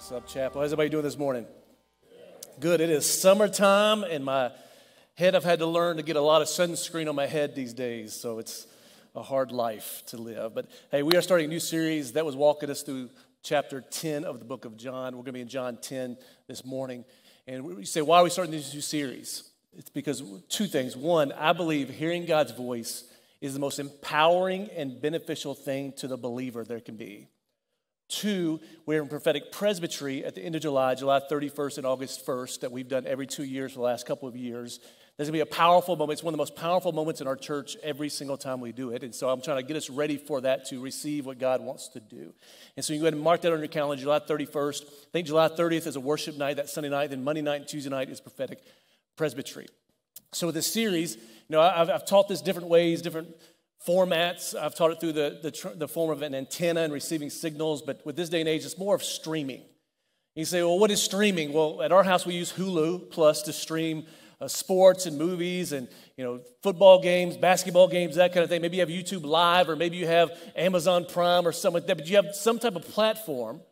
What's up, Chapel? How's everybody doing this morning? Good. It is summertime, and my head, I've had to learn to get a lot of sunscreen on my head these days, so it's a hard life to live. But hey, we are starting a new series that was walking us through chapter 10 of the book of John. We're going to be in John 10 this morning. And we say, why are we starting this new series? It's because two things. One, I believe hearing God's voice is the most empowering and beneficial thing to the believer there can be. Two, we're in prophetic presbytery at the end of July, July 31st and August 1st, that we've done every 2 years for the last couple of years. There's going to be a powerful moment. It's one of the most powerful moments in our church every single time we do it. And so I'm trying to get us ready for that to receive what God wants to do. And so you can go ahead and mark that on your calendar, July 31st. I think July 30th is a worship night, that Sunday night. Then Monday night and Tuesday night is prophetic presbytery. So with this series, you know, I've taught this different ways, different formats. I've taught it through the form of an antenna and receiving signals, but with this day and age, it's more of streaming. You say, well, what is streaming? Well, at our house, we use Hulu Plus to stream sports and movies and, you know, football games, basketball games, that kind of thing. Maybe you have YouTube Live, or maybe you have Amazon Prime or something like that, but you have some type of platform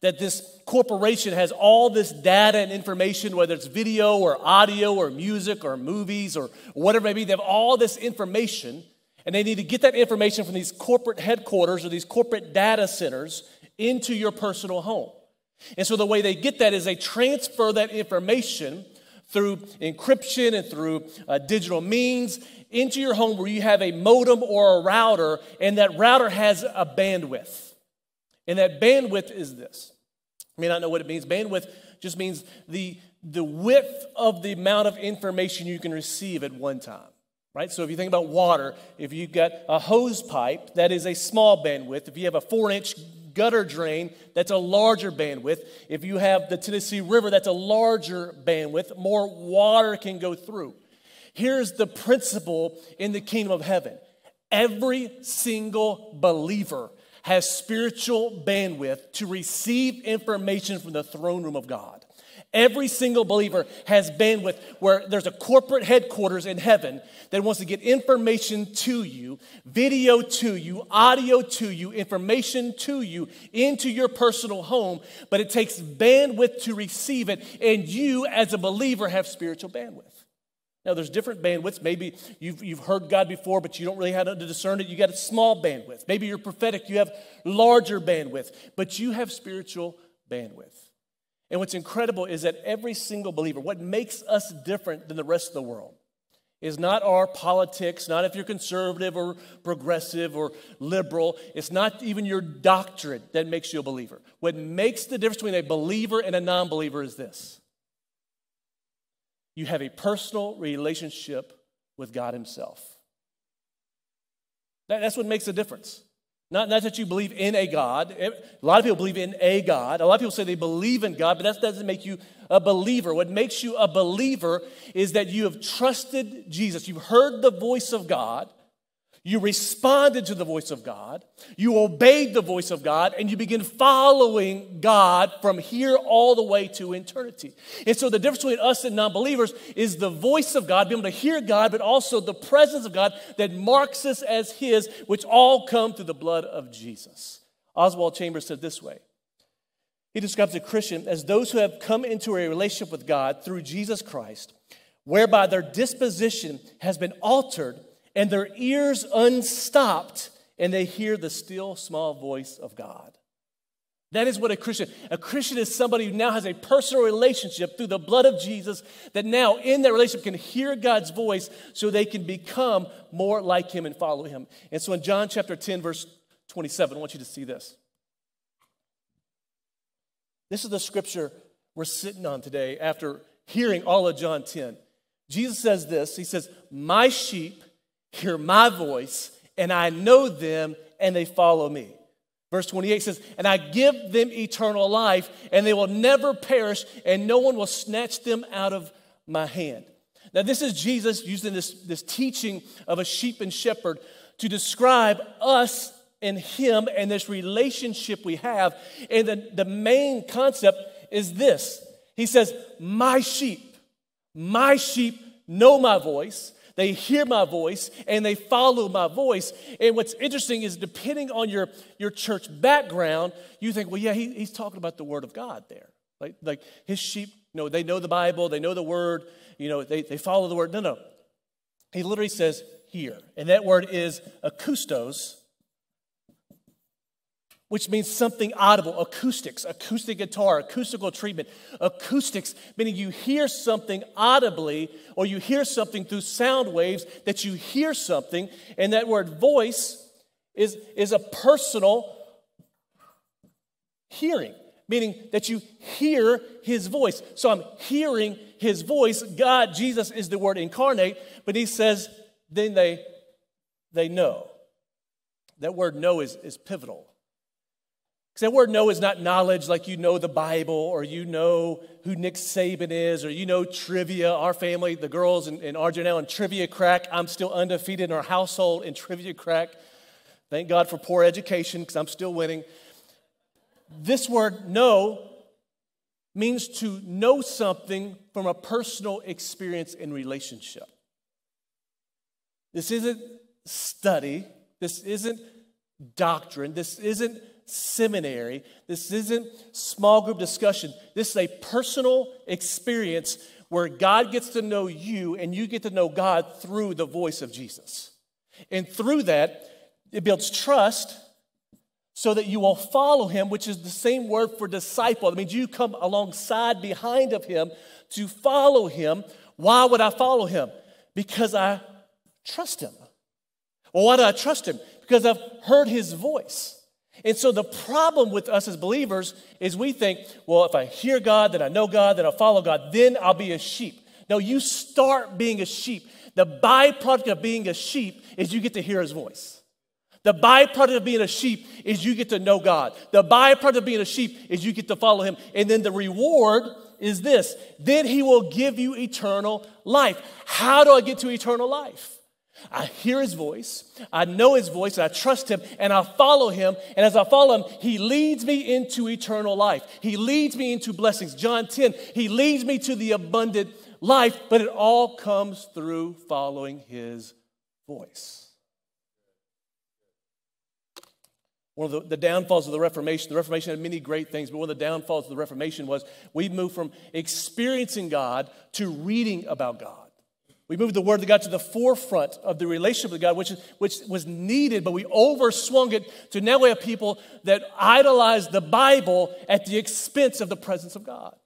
that this corporation has all this data and information, whether it's video or audio or music or movies or whatever it may be. They have all this information, and they need to get that information from these corporate headquarters or these corporate data centers into your personal home. And so the way they get that is they transfer that information through encryption and through digital means into your home, where you have a modem or a router, and that router has a bandwidth. And that bandwidth is this. You may not know what it means. Bandwidth just means the width of the amount of information you can receive at one time. Right? So if you think about water, if you've got a hose pipe, that is a small bandwidth. If you have a 4-inch gutter drain, that's a larger bandwidth. If you have the Tennessee River, that's a larger bandwidth. More water can go through. Here's the principle in the kingdom of heaven. Every single believer has spiritual bandwidth to receive information from the throne room of God. Every single believer has bandwidth, where there's a corporate headquarters in heaven that wants to get information to you, video to you, audio to you, information to you into your personal home, but it takes bandwidth to receive it, and you as a believer have spiritual bandwidth. Now, there's different bandwidths. Maybe you've heard God before, but you don't really have to discern it. You got a small bandwidth. Maybe you're prophetic. You have larger bandwidth, but you have spiritual bandwidth. And what's incredible is that every single believer, what makes us different than the rest of the world is not our politics, not if you're conservative or progressive or liberal. It's not even your doctrine that makes you a believer. What makes the difference between a believer and a non-believer is this. You have a personal relationship with God himself. That's what makes the difference. Not that you believe in a God. A lot of people believe in a God. A lot of people say they believe in God, but that doesn't make you a believer. What makes you a believer is that you have trusted Jesus. You've heard the voice of God. You responded to the voice of God. You obeyed the voice of God, and you begin following God from here all the way to eternity. And so the difference between us and non-believers is the voice of God, being able to hear God, but also the presence of God that marks us as his, which all come through the blood of Jesus. Oswald Chambers said this way. He describes a Christian as those who have come into a relationship with God through Jesus Christ, whereby their disposition has been altered and their ears unstopped, and they hear the still small voice of God. That is what a Christian is. A Christian is somebody who now has a personal relationship through the blood of Jesus, that now in that relationship can hear God's voice so they can become more like him and follow him. And so in John chapter 10, verse 27, I want you to see this. This is the scripture we're sitting on today after hearing all of John 10. Jesus says this. He says, my sheep hear my voice, and I know them, and they follow me. Verse 28 says, and I give them eternal life, and they will never perish, and no one will snatch them out of my hand. Now, this is Jesus using this teaching of a sheep and shepherd to describe us and him and this relationship we have. And the main concept is this. He says, my sheep know my voice. They hear my voice and they follow my voice. And what's interesting is depending on your church background, you think, well, yeah, he's talking about the Word of God there. Like his sheep, you know, they know the Bible, they know the Word, you know, they follow the Word. No. He literally says hear. And that word is acoustos, which means something audible, acoustics, acoustic guitar, acoustical treatment, acoustics, meaning you hear something audibly or you hear something through sound waves that you hear something. And that word voice is a personal hearing, meaning that you hear his voice. So I'm hearing his voice. God, Jesus is the word incarnate, but he says, then they know. That word know is pivotal. Because that word know is not knowledge like you know the Bible or you know who Nick Saban is or you know trivia. Our family, the girls and RJ now in trivia crack. I'm still undefeated in our household in trivia crack. Thank God for poor education because I'm still winning. This word know means to know something from a personal experience in relationship. This isn't study. This isn't doctrine. This isn't seminary. This isn't small group discussion. This is a personal experience where God gets to know you and you get to know God through the voice of Jesus. And through that, it builds trust so that you will follow him, which is the same word for disciple. That means you come alongside behind of him to follow him. Why would I follow him? Because I trust him. Well, why do I trust him? Because I've heard his voice. And so the problem with us as believers is we think, well, if I hear God, then I know God, then I follow God, then I'll be a sheep. No, you start being a sheep. The byproduct of being a sheep is you get to hear his voice. The byproduct of being a sheep is you get to know God. The byproduct of being a sheep is you get to follow him. And then the reward is this. Then he will give you eternal life. How do I get to eternal life? I hear his voice, I know his voice, and I trust him, and I follow him. And as I follow him, he leads me into eternal life. He leads me into blessings. John 10, he leads me to the abundant life, but it all comes through following his voice. One of the downfalls of the Reformation had many great things, but one of the downfalls of the Reformation was we moved from experiencing God to reading about God. We moved the Word of God to the forefront of the relationship with God, which was needed, but we overswung it to now we have people that idolize the Bible at the expense of the presence of God.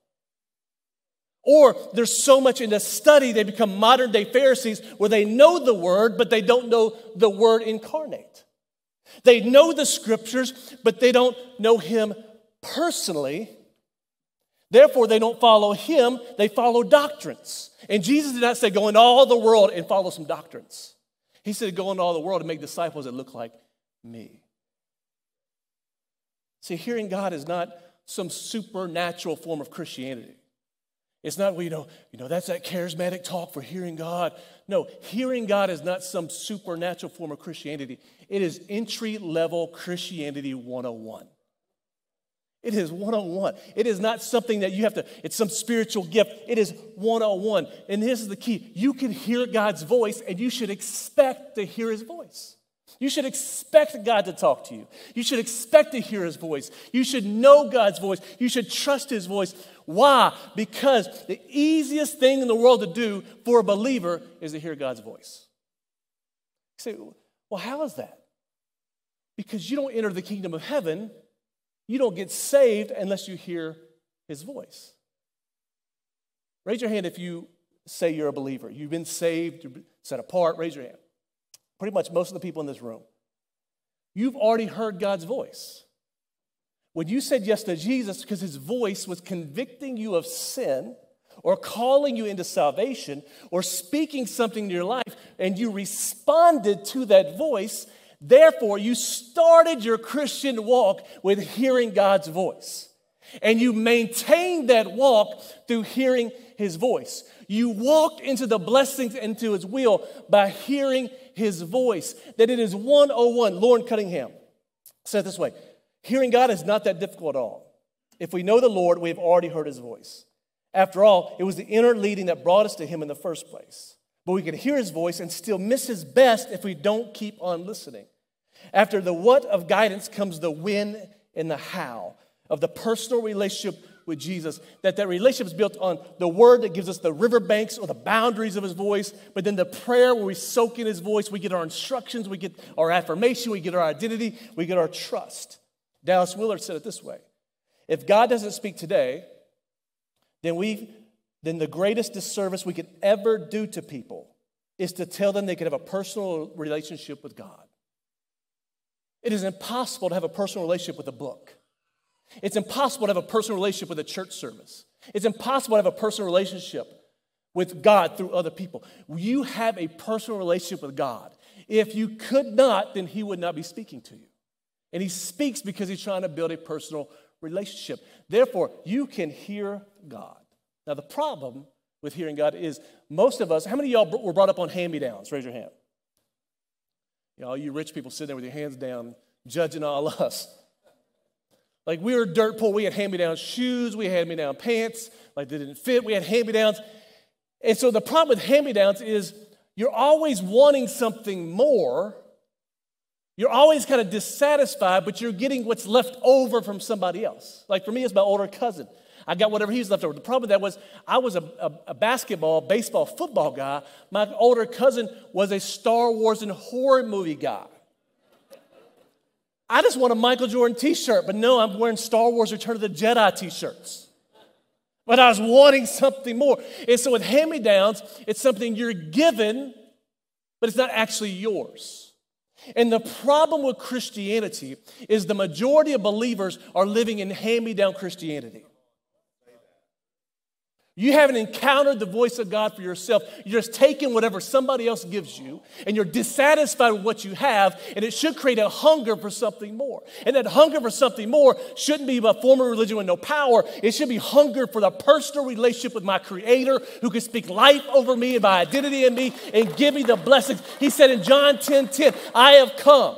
Or there's so much into study, they become modern-day Pharisees where they know the Word, but they don't know the Word incarnate. They know the Scriptures, but they don't know Him personally. Therefore, they don't follow him, they follow doctrines. And Jesus did not say, go into all the world and follow some doctrines. He said, go into all the world and make disciples that look like me. See, hearing God is not some supernatural form of Christianity. It's not, well, you know, that's that charismatic talk for hearing God. No, hearing God is not some supernatural form of Christianity. It is entry-level Christianity 101. It is one-on-one. It is not something that you have to, it's some spiritual gift. It is one-on-one. And this is the key. You can hear God's voice, and you should expect to hear his voice. You should expect God to talk to you. You should expect to hear his voice. You should know God's voice. You should trust his voice. Why? Because the easiest thing in the world to do for a believer is to hear God's voice. You say, well, how is that? Because you don't enter the kingdom of heaven. You don't get saved unless you hear his voice. Raise your hand if you say you're a believer. You've been saved, you're set apart. Raise your hand. Pretty much most of the people in this room. You've already heard God's voice. When you said yes to Jesus because his voice was convicting you of sin or calling you into salvation or speaking something to your life and you responded to that voice, therefore, you started your Christian walk with hearing God's voice. And you maintained that walk through hearing his voice. You walked into the blessings and to his will by hearing his voice. That it is 101. Lauren Cunningham said it this way, hearing God is not that difficult at all. If we know the Lord, we have already heard his voice. After all, it was the inner leading that brought us to him in the first place. But we can hear his voice and still miss his best if we don't keep on listening. After the what of guidance comes the when and the how of the personal relationship with Jesus. That relationship is built on the word that gives us the riverbanks or the boundaries of his voice, but then the prayer where we soak in his voice, we get our instructions, we get our affirmation, we get our identity, we get our trust. Dallas Willard said it this way: if God doesn't speak today, then the greatest disservice we could ever do to people is to tell them they could have a personal relationship with God. It is impossible to have a personal relationship with a book. It's impossible to have a personal relationship with a church service. It's impossible to have a personal relationship with God through other people. You have a personal relationship with God. If you could not, then he would not be speaking to you. And he speaks because he's trying to build a personal relationship. Therefore, you can hear God. Now, the problem with hearing God is most of us, how many of y'all were brought up on hand-me-downs? Raise your hand. You know, all you rich people sitting there with your hands down, judging all us. Like, we were dirt poor. We had hand-me-down shoes. We had hand-me-down pants. Like, they didn't fit. We had hand-me-downs. And so the problem with hand-me-downs is you're always wanting something more. You're always kind of dissatisfied, but you're getting what's left over from somebody else. Like, for me, it's my older cousin. I got whatever he was left over. The problem with that was I was a basketball, baseball, football guy. My older cousin was a Star Wars and horror movie guy. I just want a Michael Jordan t-shirt, but no, I'm wearing Star Wars Return of the Jedi t-shirts. But I was wanting something more. And so with hand-me-downs, it's something you're given, but it's not actually yours. And the problem with Christianity is the majority of believers are living in hand-me-down Christianity. You haven't encountered the voice of God for yourself. You're just taking whatever somebody else gives you, and you're dissatisfied with what you have, and it should create a hunger for something more. And that hunger for something more shouldn't be a form of religion with no power. It should be hunger for the personal relationship with my Creator who can speak life over me and my identity in me and give me the blessings. He said in John 10:10, I have come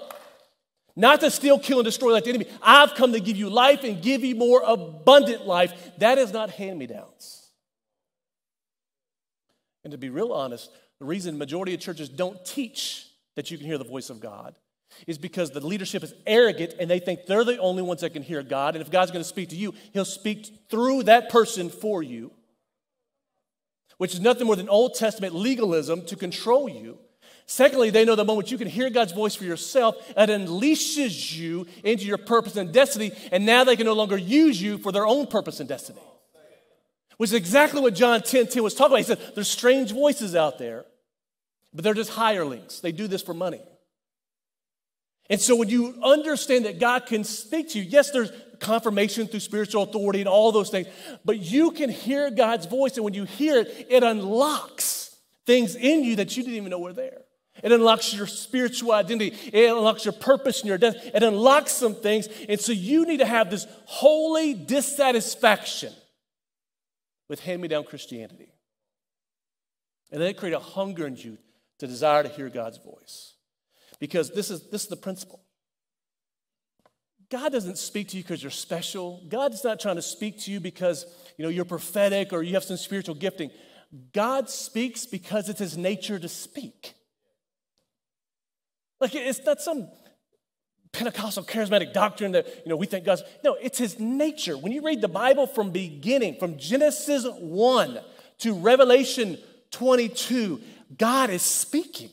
not to steal, kill, and destroy like the enemy. I've come to give you life and give you more abundant life. That is not hand-me-downs. And to be real honest, the reason the majority of churches don't teach that you can hear the voice of God is because the leadership is arrogant and they think they're the only ones that can hear God. And if God's going to speak to you, he'll speak through that person for you, which is nothing more than Old Testament legalism to control you. Secondly, they know the moment you can hear God's voice for yourself, it unleashes you into your purpose and destiny, and now they can no longer use you for their own purpose and destiny. Which is exactly what John 10:10 was talking about. He said, there's strange voices out there, but they're just hirelings. They do this for money. And so when you understand that God can speak to you, yes, there's confirmation through spiritual authority and all those things, but you can hear God's voice, and when you hear it, it unlocks things in you that you didn't even know were there. It unlocks your spiritual identity. It unlocks your purpose and your destiny. It unlocks some things, and so you need to have this holy dissatisfaction with hand-me-down Christianity. And then it creates a hunger in you to desire to hear God's voice. Because this is the principle. God doesn't speak to you because you're special. God's not trying to speak to you because, you know, you're prophetic or you have some spiritual gifting. God speaks because it's his nature to speak. Like, it's not some Pentecostal charismatic doctrine that, you know, we think God's. No, it's his nature. When you read the Bible from beginning, from Genesis 1 to Revelation 22, God is speaking.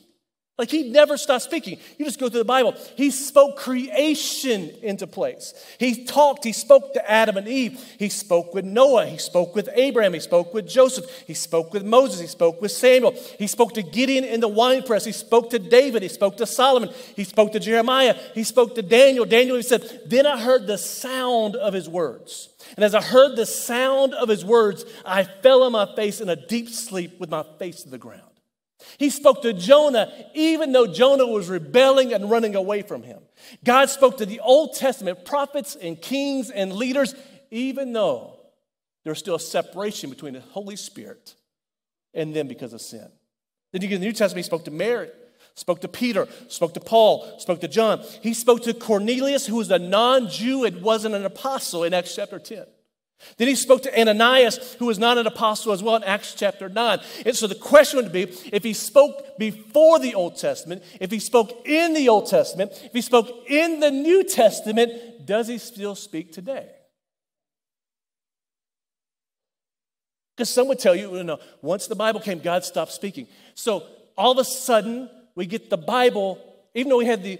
Like, he never stops speaking. You just go through the Bible. He spoke creation into place. He talked. He spoke to Adam and Eve. He spoke with Noah. He spoke with Abraham. He spoke with Joseph. He spoke with Moses. He spoke with Samuel. He spoke to Gideon in the winepress. He spoke to David. He spoke to Solomon. He spoke to Jeremiah. He spoke to Daniel. Daniel said, then I heard the sound of his words. And as I heard the sound of his words, I fell on my face in a deep sleep with my face to the ground. He spoke to Jonah, even though Jonah was rebelling and running away from him. God spoke to the Old Testament prophets and kings and leaders, even though there was still a separation between the Holy Spirit and them because of sin. Then you get the New Testament, he spoke to Mary, spoke to Peter, spoke to Paul, spoke to John. He spoke to Cornelius, who was a non-Jew and wasn't an apostle in Acts chapter 10. Then he spoke to Ananias, who was not an apostle as well, in Acts chapter 9. And so the question would be, if he spoke before the Old Testament, if he spoke in the Old Testament, if he spoke in the New Testament, does he still speak today? Because some would tell you, you know, once the Bible came, God stopped speaking. So all of a sudden, we get the Bible, even though we had the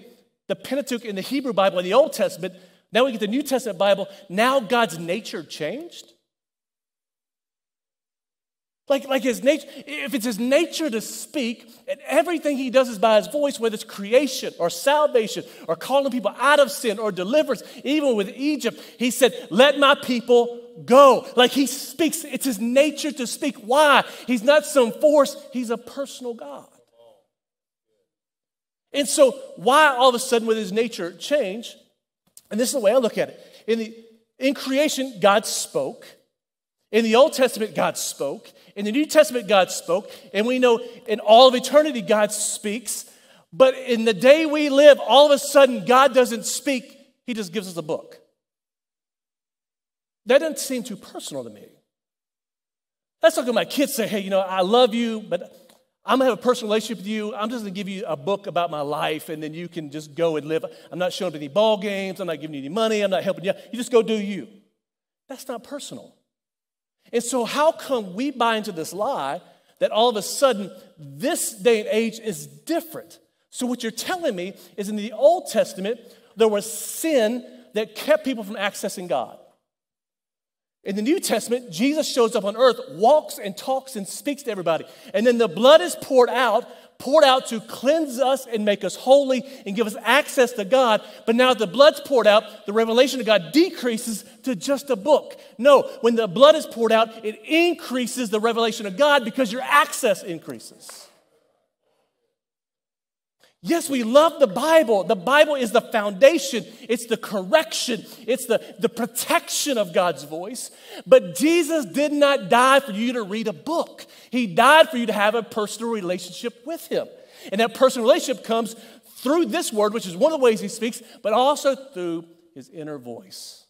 Pentateuch in the Hebrew Bible in the Old Testament, now we get the New Testament Bible. Now God's nature changed. Like his nature, if it's his nature to speak, and everything he does is by his voice, whether it's creation or salvation or calling people out of sin or deliverance, even with Egypt, he said, let my people go. Like he speaks. It's his nature to speak. Why? He's not some force. He's a personal God. And so why all of a sudden would his nature change? And this is the way I look at it. In creation, God spoke. In the Old Testament, God spoke. In the New Testament, God spoke. And we know in all of eternity, God speaks. But in the day we live, all of a sudden, God doesn't speak. He just gives us a book. That doesn't seem too personal to me. That's like when my kids say, hey, you know, I love you, but I'm going to have a personal relationship with you. I'm just going to give you a book about my life, and then you can just go and live. I'm not showing up to any ball games. I'm not giving you any money. I'm not helping you. You just go do you. That's not personal. And so how come we buy into this lie that all of a sudden this day and age is different? So what you're telling me is in the Old Testament, there was sin that kept people from accessing God. In the New Testament, Jesus shows up on earth, walks and talks and speaks to everybody. And then the blood is poured out to cleanse us and make us holy and give us access to God. But now the blood's poured out, the revelation of God decreases to just a book. No, when the blood is poured out, it increases the revelation of God because your access increases. Yes, we love the Bible. The Bible is the foundation. It's the correction. It's the protection of God's voice. But Jesus did not die for you to read a book. He died for you to have a personal relationship with him. And that personal relationship comes through this word, which is one of the ways he speaks, but also through his inner voice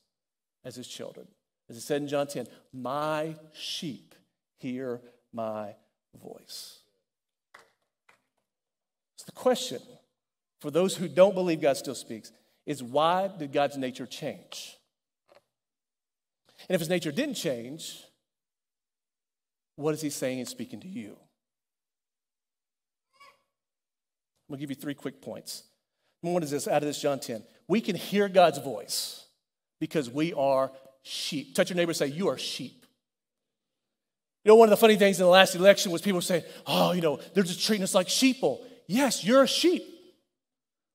as his children. As it said in John 10, my sheep hear my voice. The question for those who don't believe God still speaks is, why did God's nature change? And if his nature didn't change, what is he saying and speaking to you? I'm going to give you three quick points. One is this, out of this John 10. We can hear God's voice because we are sheep. Touch your neighbor and say, you are sheep. You know, one of the funny things in the last election was people saying, oh, you know, they're just treating us like sheeple. Yes, you're a sheep.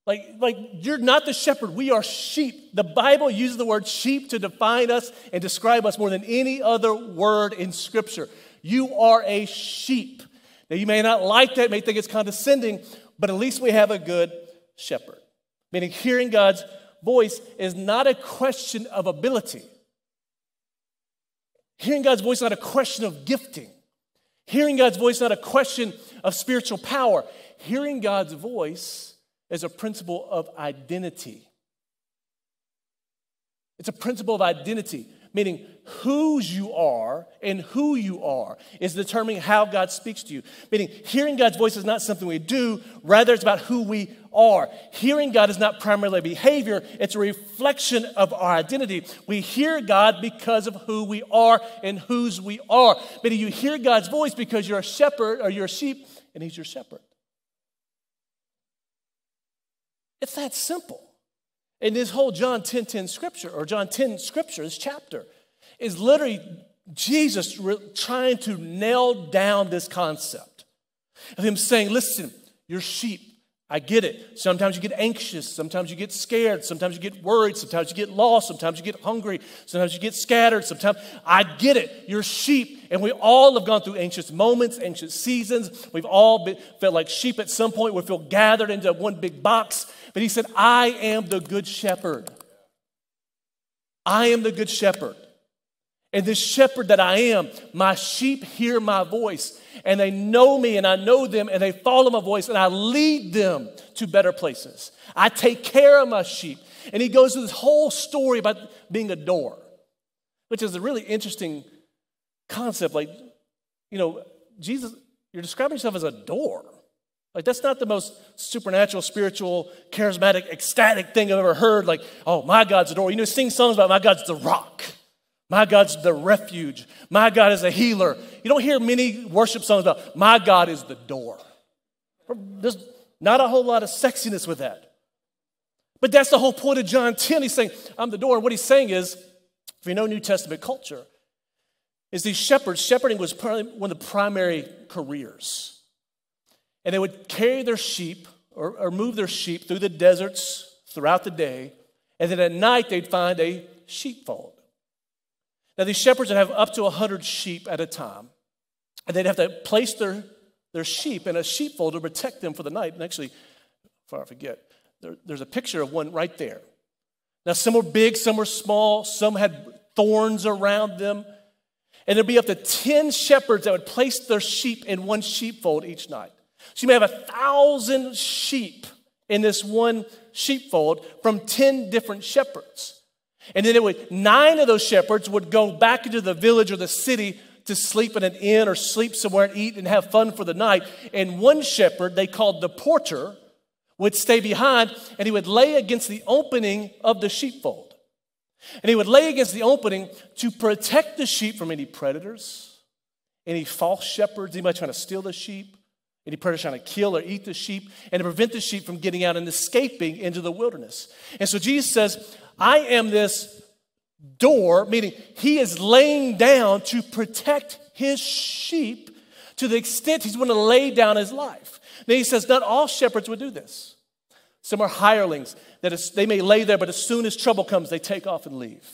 Like you're not the shepherd. We are sheep. The Bible uses the word sheep to define us and describe us more than any other word in Scripture. You are a sheep. Now, you may not like that, may think it's condescending, but at least we have a good shepherd. Meaning hearing God's voice is not a question of ability. Hearing God's voice is not a question of gifting. Hearing God's voice is not a question of spiritual power. Hearing God's voice is a principle of identity. It's a principle of identity, meaning whose you are and who you are is determining how God speaks to you. Meaning hearing God's voice is not something we do, rather it's about who we are. Hearing God is not primarily behavior, it's a reflection of our identity. We hear God because of who we are and whose we are. Meaning you hear God's voice because you're a shepherd or you're a sheep and he's your shepherd. It's that simple. And this whole John 10 scripture, this chapter, is literally Jesus trying to nail down this concept of him saying, listen, you're sheep. I get it. Sometimes you get anxious. Sometimes you get scared. Sometimes you get worried. Sometimes you get lost. Sometimes you get hungry. Sometimes you get scattered. Sometimes I get it. You're sheep. And we all have gone through anxious moments, anxious seasons. We've all felt like sheep at some point. We feel gathered into one big box. But he said, I am the good shepherd. I am the good shepherd. And this shepherd that I am, my sheep hear my voice. And they know me and I know them and they follow my voice and I lead them to better places. I take care of my sheep. And he goes through this whole story about being a door. which is a really interesting concept. Like, you know, Jesus, you're describing yourself as a door. Like, that's not the most supernatural, spiritual, charismatic, ecstatic thing I've ever heard. Like, oh, my God's the door. You know, sing songs about my God's the rock. My God's the refuge. My God is a healer. You don't hear many worship songs about my God is the door. There's not a whole lot of sexiness with that. But that's the whole point of John 10. He's saying, I'm the door. And what he's saying is, if you know New Testament culture, is these shepherds, shepherding was probably one of the primary careers. And they would carry their sheep or move their sheep through the deserts throughout the day. And then at night, they'd find a sheepfold. Now, these shepherds would have up to 100 sheep at a time. And they'd have to place their sheep in a sheepfold to protect them for the night. And actually, before I forget, there's a picture of one right there. Now, some were big, some were small, some had thorns around them. And there'd be up to 10 shepherds that would place their sheep in one sheepfold each night. So you may have 1,000 sheep in this one sheepfold from 10 different shepherds. And then nine of those shepherds would go back into the village or the city to sleep in an inn or sleep somewhere and eat and have fun for the night. And one shepherd, they called the porter, would stay behind, and he would lay against the opening of the sheepfold. And he would lay against the opening to protect the sheep from any predators, any false shepherds, anybody trying to steal the sheep, any predator trying to kill or eat the sheep, and to prevent the sheep from getting out and escaping into the wilderness. And so Jesus says, I am this door, meaning he is laying down to protect his sheep to the extent he's going to lay down his life. Now he says not all shepherds would do this. Some are hirelings that they may lay there, but as soon as trouble comes, they take off and leave.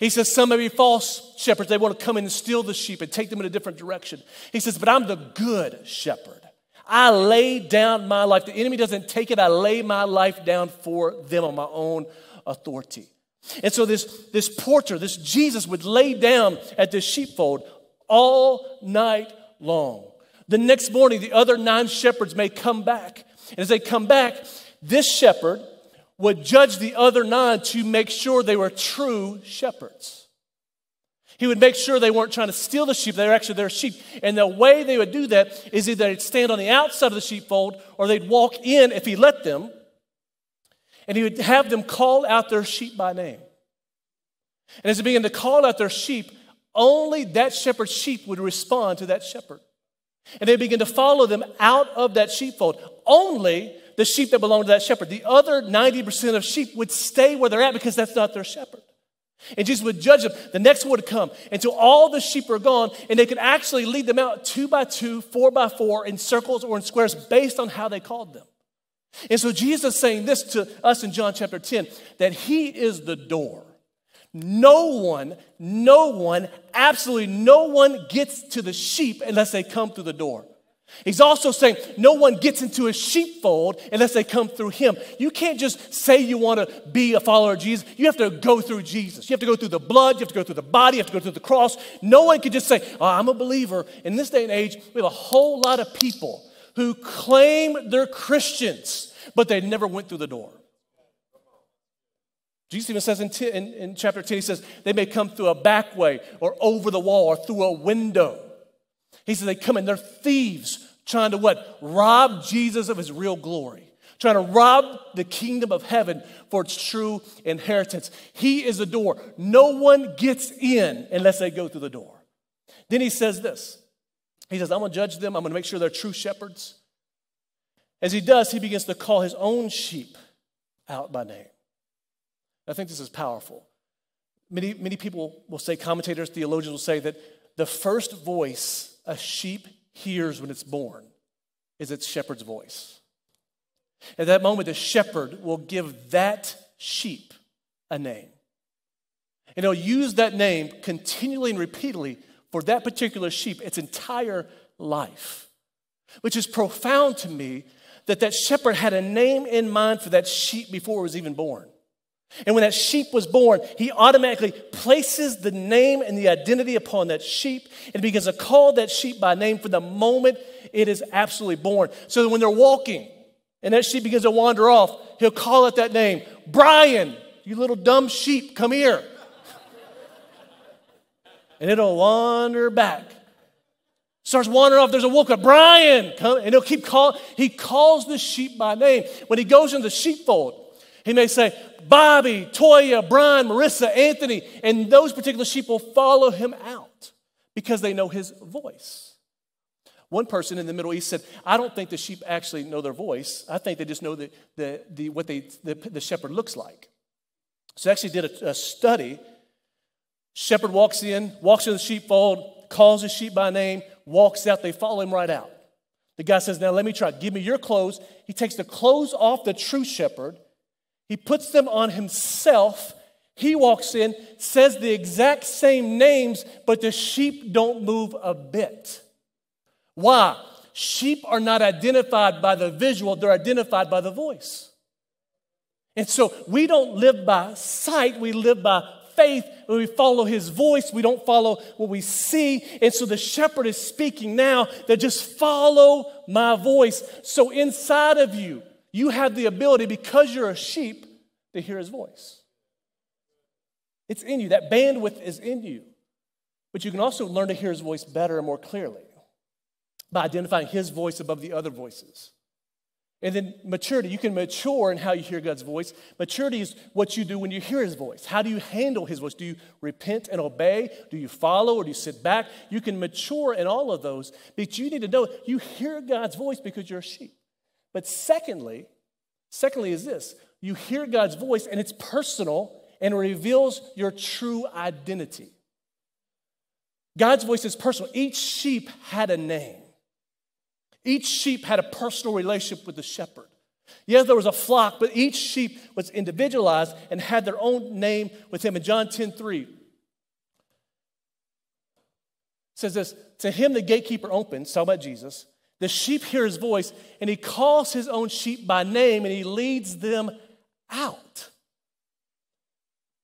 He says some may be false shepherds. They want to come in and steal the sheep and take them in a different direction. He says, but I'm the good shepherd. I lay down my life. The enemy doesn't take it. I lay my life down for them on my own authority. And so this porter, this Jesus, would lay down at this sheepfold all night long. The next morning, the other 9 shepherds may come back. And as they come back, this shepherd would judge the other 9 to make sure they were true shepherds. He would make sure they weren't trying to steal the sheep. They were actually their sheep. And the way they would do that is either they'd stand on the outside of the sheepfold or they'd walk in if he let them. And he would have them call out their sheep by name. And as they began to call out their sheep, only that shepherd's sheep would respond to that shepherd. And they begin to follow them out of that sheepfold. Only the sheep that belonged to that shepherd. The other 90% of sheep would stay where they're at because that's not their shepherd. And Jesus would judge them. The next one would come until all the sheep are gone, and they could actually lead them out 2 by 2, 4 by 4, in circles or in squares based on how they called them. And so Jesus is saying this to us in John chapter 10, that he is the door. No one, absolutely no one gets to the sheep unless they come through the door. He's also saying no one gets into a sheepfold unless they come through him. You can't just say you want to be a follower of Jesus. You have to go through Jesus. You have to go through the blood. You have to go through the body. You have to go through the cross. No one can just say, oh, I'm a believer. In this day and age, we have a whole lot of people who claim they're Christians, but they never went through the door. Jesus even says in chapter 10, he says, they may come through a back way or over the wall or through a window. He says they come in, they're thieves trying to what? Rob Jesus of his real glory, trying to rob the kingdom of heaven for its true inheritance. He is the door. No one gets in unless they go through the door. Then he says this. He says, I'm going to judge them. I'm going to make sure they're true shepherds. As he does, he begins to call his own sheep out by name. I think this is powerful. Many people will say, commentators, theologians will say that the first voice a sheep hears when it's born is its shepherd's voice. At that moment, the shepherd will give that sheep a name. And he'll use that name continually and repeatedly for that particular sheep its entire life, which is profound to me that shepherd had a name in mind for that sheep before it was even born. And when that sheep was born, he automatically places the name and the identity upon that sheep and begins to call that sheep by name from the moment it is absolutely born. So that when they're walking and that sheep begins to wander off, he'll call out that name, Brian, you little dumb sheep, come here. and it'll wander back. Starts wandering off. There's a wolf. Brian, come, and he'll keep calling. He calls the sheep by name. When he goes in the sheepfold, he may say, Bobby, Toya, Brian, Marissa, Anthony, and those particular sheep will follow him out because they know his voice. One person in the Middle East said, I don't think the sheep actually know their voice. I think they just know what the shepherd looks like. So they actually did a study. Shepherd walks in the sheepfold, calls his sheep by name, walks out. They follow him right out. The guy says, now let me try. Give me your clothes. He takes the clothes off the true shepherd. He puts them on himself. He walks in, says the exact same names, but the sheep don't move a bit. Why? Sheep are not identified by the visual. They're identified by the voice. And so we don't live by sight. We live by faith. When we follow his voice, we don't follow what we see. And so the shepherd is speaking now that just follow my voice. So inside of you, you have the ability, because you're a sheep, to hear his voice. It's in you. That bandwidth is in you. But you can also learn to hear his voice better and more clearly by identifying his voice above the other voices. And then maturity. You can mature in how you hear God's voice. Maturity is what you do when you hear his voice. How do you handle his voice? Do you repent and obey? Do you follow or do you sit back? You can mature in all of those. But you need to know you hear God's voice because you're a sheep. But secondly is this. You hear God's voice, and it's personal, and it reveals your true identity. God's voice is personal. Each sheep had a name. Each sheep had a personal relationship with the shepherd. Yes, there was a flock, but each sheep was individualized and had their own name with him. In John 10:3, it says this, to him the gatekeeper opens, talking about Jesus. The sheep hear his voice, and he calls his own sheep by name, and he leads them out.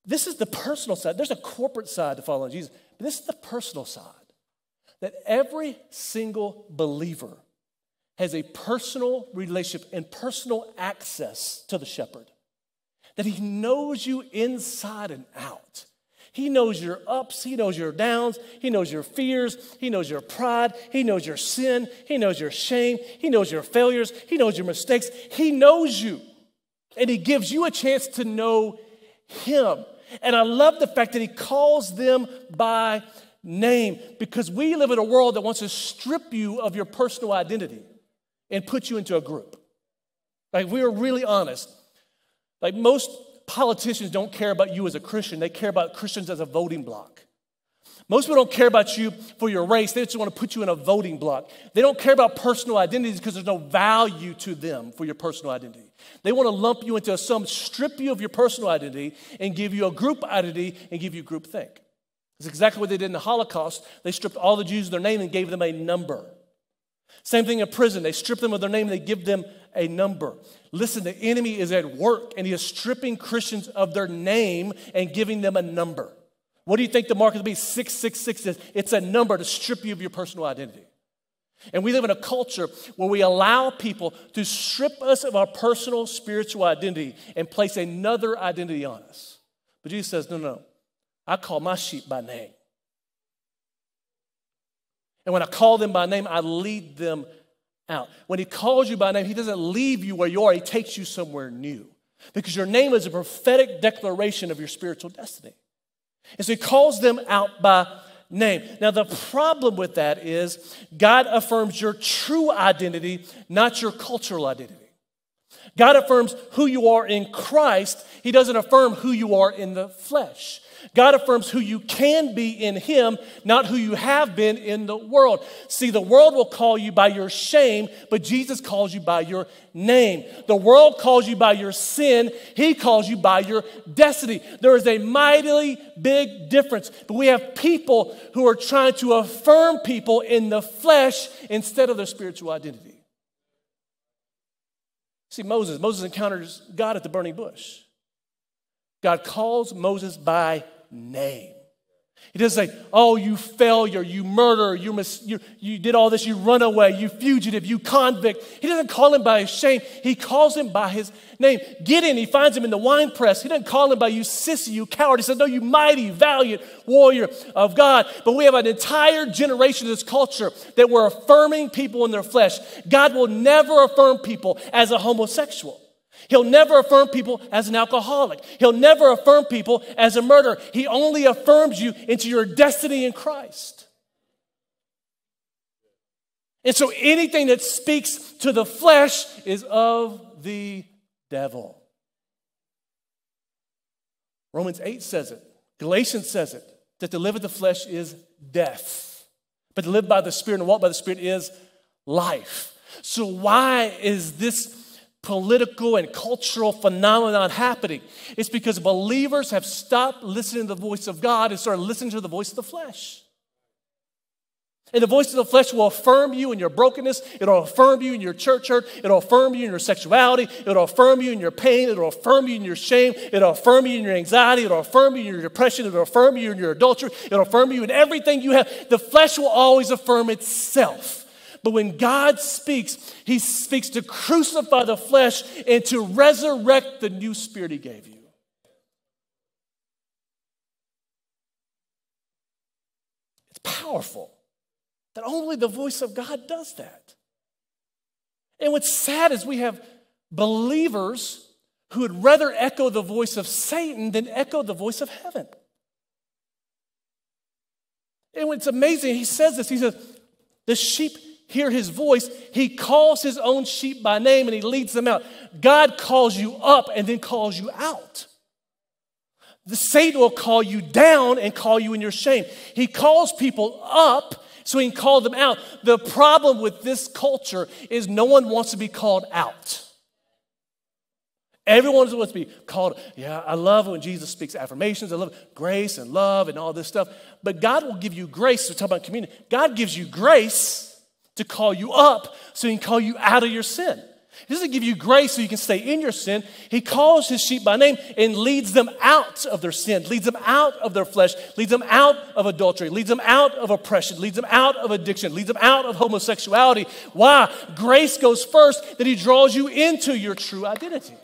This is the personal side. There's a corporate side to following Jesus, but this is the personal side, that every single believer has a personal relationship and personal access to the shepherd, that he knows you inside and out. He knows your ups, he knows your downs, he knows your fears, he knows your pride, he knows your sin, he knows your shame, he knows your failures, he knows your mistakes. He knows you, and he gives you a chance to know him. And I love the fact that he calls them by name, because we live in a world that wants to strip you of your personal identity and put you into a group. Like, we are really honest. Like, most politicians don't care about you as a Christian. They care about Christians as a voting block. Most people don't care about you for your race. They just want to put you in a voting block. They don't care about personal identities because there's no value to them for your personal identity. They want to lump you into some, strip you of your personal identity and give you a group identity and give you groupthink. That's exactly what they did in the Holocaust. They stripped all the Jews of their name and gave them a number. Same thing in prison. They strip them of their name and they give them a number. Listen, the enemy is at work, and he is stripping Christians of their name and giving them a number. What do you think the mark of the beast 666 is? It's a number to strip you of your personal identity. And we live in a culture where we allow people to strip us of our personal spiritual identity and place another identity on us. But Jesus says, no. I call my sheep by name. And when I call them by name, I lead them out. When he calls you by name, he doesn't leave you where you are. He takes you somewhere new, because your name is a prophetic declaration of your spiritual destiny. And so he calls them out by name. Now, the problem with that is God affirms your true identity, not your cultural identity. God affirms who you are in Christ. He doesn't affirm who you are in the flesh. God affirms who you can be in him, not who you have been in the world. See, the world will call you by your shame, but Jesus calls you by your name. The world calls you by your sin. He calls you by your destiny. There is a mightily big difference. But we have people who are trying to affirm people in the flesh instead of their spiritual identity. See, Moses encounters God at the burning bush. God calls Moses by name. He doesn't say, oh, you failure, you murderer, you did all this, you runaway, you fugitive, you convict. He doesn't call him by his shame. He calls him by his name. Gideon, he finds him in the wine press. He doesn't call him by you sissy, you coward. He says, no, you mighty, valiant warrior of God. But we have an entire generation of this culture that we're affirming people in their flesh. God will never affirm people as a homosexual. He'll never affirm people as an alcoholic. He'll never affirm people as a murderer. He only affirms you into your destiny in Christ. And so anything that speaks to the flesh is of the devil. Romans 8 says it. Galatians says it. That to live with the flesh is death. But to live by the Spirit and walk by the Spirit is life. So why is this political and cultural phenomenon happening? It's because believers have stopped listening to the voice of God and started listening to the voice of the flesh. And the voice of the flesh will affirm you in your brokenness. It'll affirm you in your church hurt. It'll affirm you in your sexuality. It'll affirm you in your pain. It'll affirm you in your shame. It'll affirm you in your anxiety. It'll affirm you in your depression. It'll affirm you in your adultery. It'll affirm you in everything you have. The flesh will always affirm itself. But when God speaks, he speaks to crucify the flesh and to resurrect the new spirit he gave you. It's powerful that only the voice of God does that. And what's sad is we have believers who would rather echo the voice of Satan than echo the voice of heaven. And it's amazing, he says this, he says, the sheep hear his voice. He calls his own sheep by name and he leads them out. God calls you up and then calls you out. The Satan will call you down and call you in your shame. He calls people up so he can call them out. The problem with this culture is no one wants to be called out. Everyone wants to be called. Yeah, I love it when Jesus speaks affirmations. I love it. Grace and love and all this stuff. But God will give you grace. We're talking about community. God gives you grace to call you up so he can call you out of your sin. He doesn't give you grace so you can stay in your sin. He calls his sheep by name and leads them out of their sin, leads them out of their flesh, leads them out of adultery, leads them out of oppression, leads them out of addiction, leads them out of homosexuality. Why? Grace goes first, then he draws you into your true identity.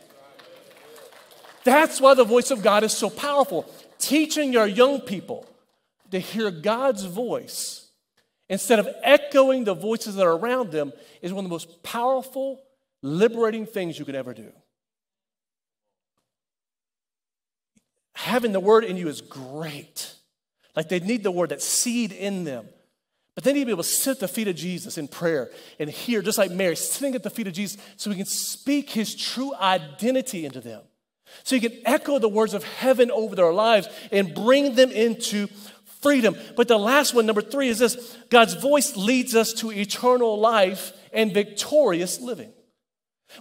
That's why the voice of God is so powerful. Teaching your young people to hear God's voice instead of echoing the voices that are around them is one of the most powerful, liberating things you could ever do. Having the word in you is great. Like they need the word, that seed in them. But they need to be able to sit at the feet of Jesus in prayer and hear, just like Mary, sitting at the feet of Jesus so we can speak his true identity into them. So you can echo the words of heaven over their lives and bring them into freedom. But the last one, number 3, is this. God's voice leads us to eternal life and victorious living.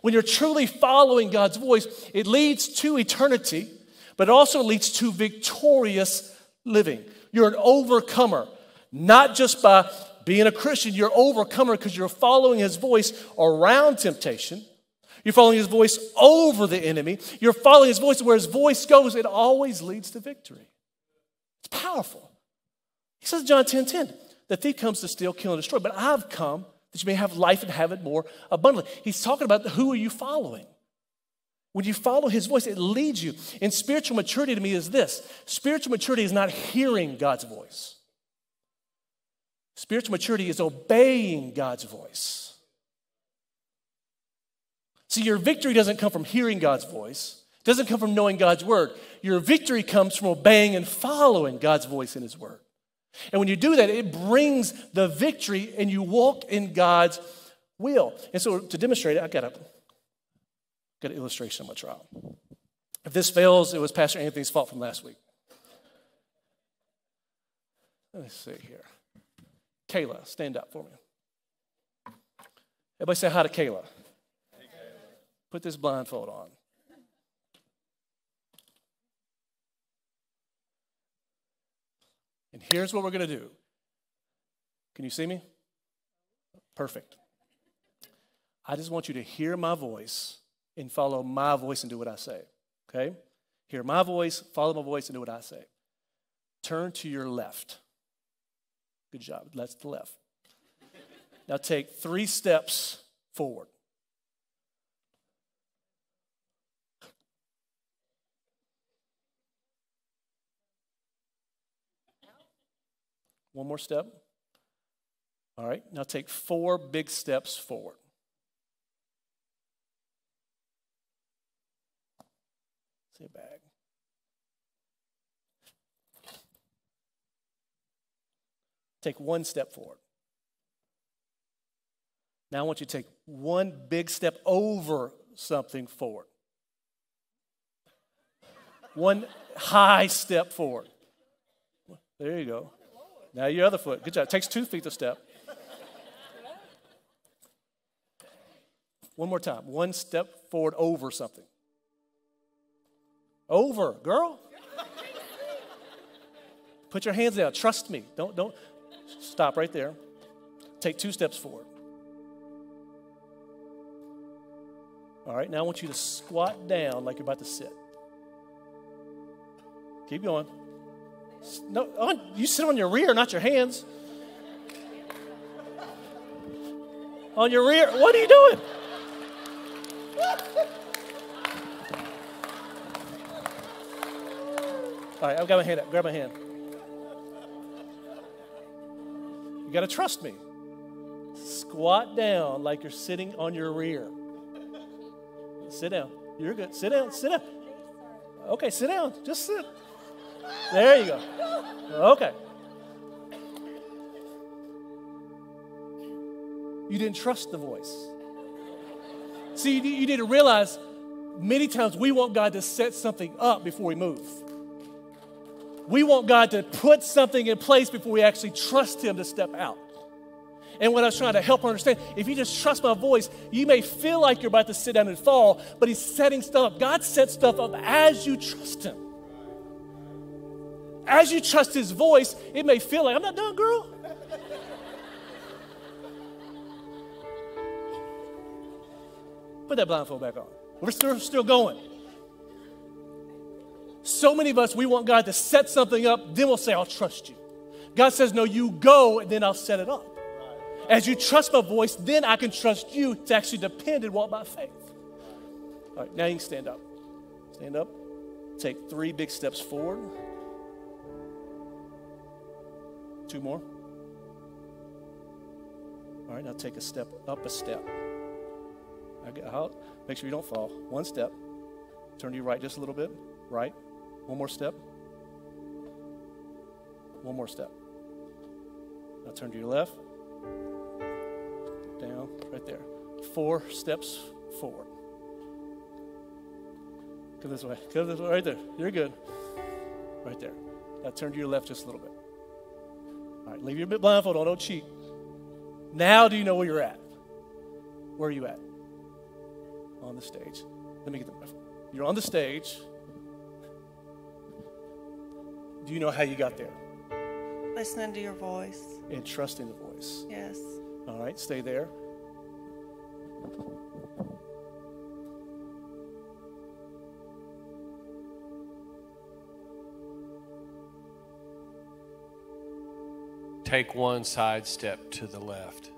When you're truly following God's voice, it leads to eternity, but it also leads to victorious living. You're an overcomer, not just by being a Christian. You're an overcomer because you're following his voice around temptation. You're following his voice over the enemy. You're following his voice. Where his voice goes, it always leads to victory. It's powerful. He says in John 10:10, the thief comes to steal, kill, and destroy, but I've come that you may have life and have it more abundantly. He's talking about who are you following. When you follow his voice, it leads you. And spiritual maturity to me is this. Spiritual maturity is not hearing God's voice. Spiritual maturity is obeying God's voice. See, your victory doesn't come from hearing God's voice. It doesn't come from knowing God's word. Your victory comes from obeying and following God's voice in his word. And when you do that, it brings the victory and you walk in God's will. And so to demonstrate it, I've got an illustration on my trial. If this fails, it was Pastor Anthony's fault from last week. Let me see here. Kayla, stand up for me. Everybody say hi to Kayla. Put this blindfold on. And here's what we're going to do. Can you see me? Perfect. I just want you to hear my voice and follow my voice and do what I say. Okay? Hear my voice, follow my voice, and do what I say. Turn to your left. Good job. That's the left. Now take 3 steps forward. One more step. All right. Now take 4 big steps forward. Say back. Take 1 step forward. Now I want you to take 1 big step over something forward. 1 high step forward. There you go. Now your other foot. Good job. It takes 2 feet to step. One more time. 1 step forward over something. Over, girl. Put your hands down. Trust me. Don't. Stop right there. Take 2 steps forward. All right. Now I want you to squat down like you're about to sit. Keep going. No, you sit on your rear, not your hands. On your rear. What are you doing? All right, I've got my hand up. Grab my hand. You got to trust me. Squat down like you're sitting on your rear. Sit down. You're good. Sit down. Sit down. Okay, sit down. Just sit. There you go. Okay. You didn't trust the voice. See, you need to realize many times we want God to set something up before we move. We want God to put something in place before we actually trust Him to step out. And what I was trying to help her understand, if you just trust my voice, you may feel like you're about to sit down and fall, but He's setting stuff up. God sets stuff up as you trust Him. As you trust His voice, it may feel like, I'm not done, girl. Put that blindfold back on. We're still going. So many of us, we want God to set something up, then we'll say, I'll trust you. God says, no, you go, and then I'll set it up. As you trust my voice, then I can trust you to actually depend and walk by faith. All right, now you can stand up. Stand up. Take 3 big steps forward. 2 more. All right, now take a step up a step. I'll make sure you don't fall. 1 step. Turn to your right just a little bit. Right. 1 more step. 1 more step. Now turn to your left. Down. Right there. 4 steps forward. Come this way. Come this way. Right there. You're good. Right there. Now turn to your left just a little bit. All right, leave your blindfold on, don't cheat. Now do you know where you're at? Where are you at? On the stage. Let me get the blindfold. You're on the stage. Do you know how you got there? Listening to your voice. And trusting the voice. Yes. All right, stay there. Take 1 side step to the left.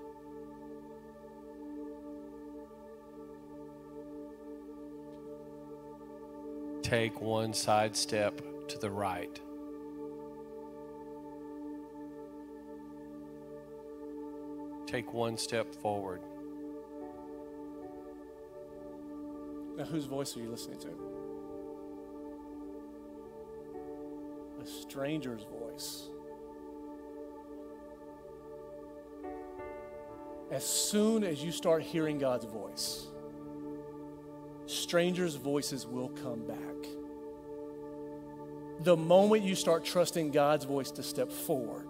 Take 1 side step to the right. Take 1 step forward. Now, whose voice are you listening to? A stranger's voice. As soon as you start hearing God's voice, strangers' voices will come back. The moment you start trusting God's voice to step forward,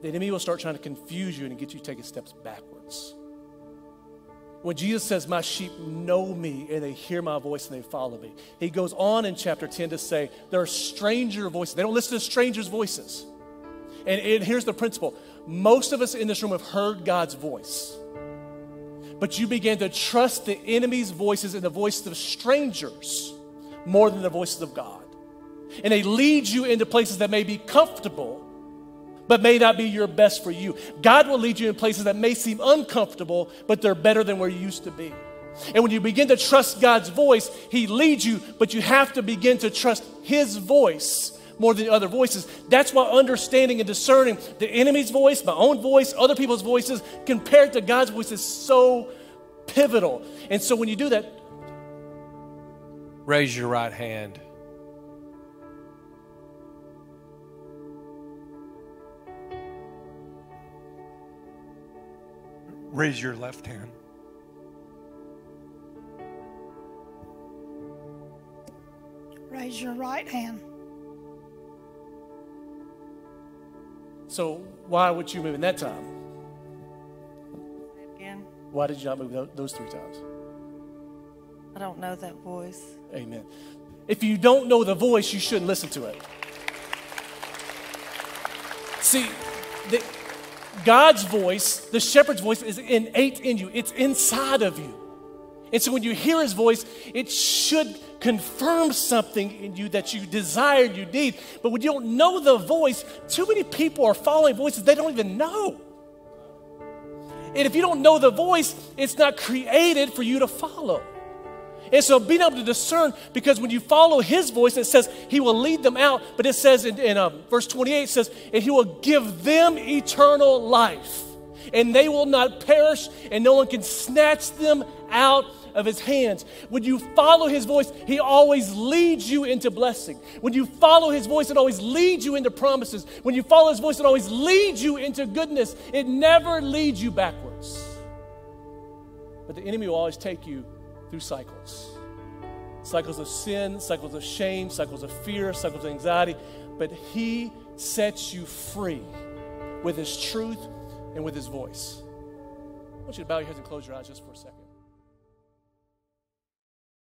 the enemy will start trying to confuse you and get you taking steps backwards. When Jesus says, my sheep know me, and they hear my voice, and they follow me, He goes on in chapter 10 to say, there are stranger voices. They don't listen to strangers' voices. And here's the principle. Most of us in this room have heard God's voice, but you began to trust the enemy's voices and the voices of strangers more than the voices of God. And they lead you into places that may be comfortable, but may not be your best for you. God will lead you in places that may seem uncomfortable, but they're better than where you used to be. And when you begin to trust God's voice, He leads you, but you have to begin to trust His voice more than other voices. That's why understanding and discerning the enemy's voice, my own voice, other people's voices, compared to God's voice is so pivotal. And so when you do that, raise your right hand. Raise your left hand. Raise your right hand. So why would you move in that time? Again. Why did you not move those three times? I don't know that voice. Amen. If you don't know the voice, you shouldn't listen to it. See, God's voice, the shepherd's voice, is innate in you. It's inside of you. And so when you hear His voice, it should confirm something in you that you desire, you need. But when you don't know the voice, too many people are following voices they don't even know. And if you don't know the voice, it's not created for you to follow. And so being able to discern, because when you follow His voice, it says He will lead them out. But it says in verse 28, it says, and He will give them eternal life, and they will not perish, and no one can snatch them out of His hands. When you follow His voice, He always leads you into blessing. When you follow His voice, it always leads you into promises. When you follow His voice, it always leads you into goodness. It never leads you backwards. But the enemy will always take you through cycles. Cycles of sin, cycles of shame, cycles of fear, cycles of anxiety. But He sets you free with His truth and with His voice. I want you to bow your heads and close your eyes just for a second.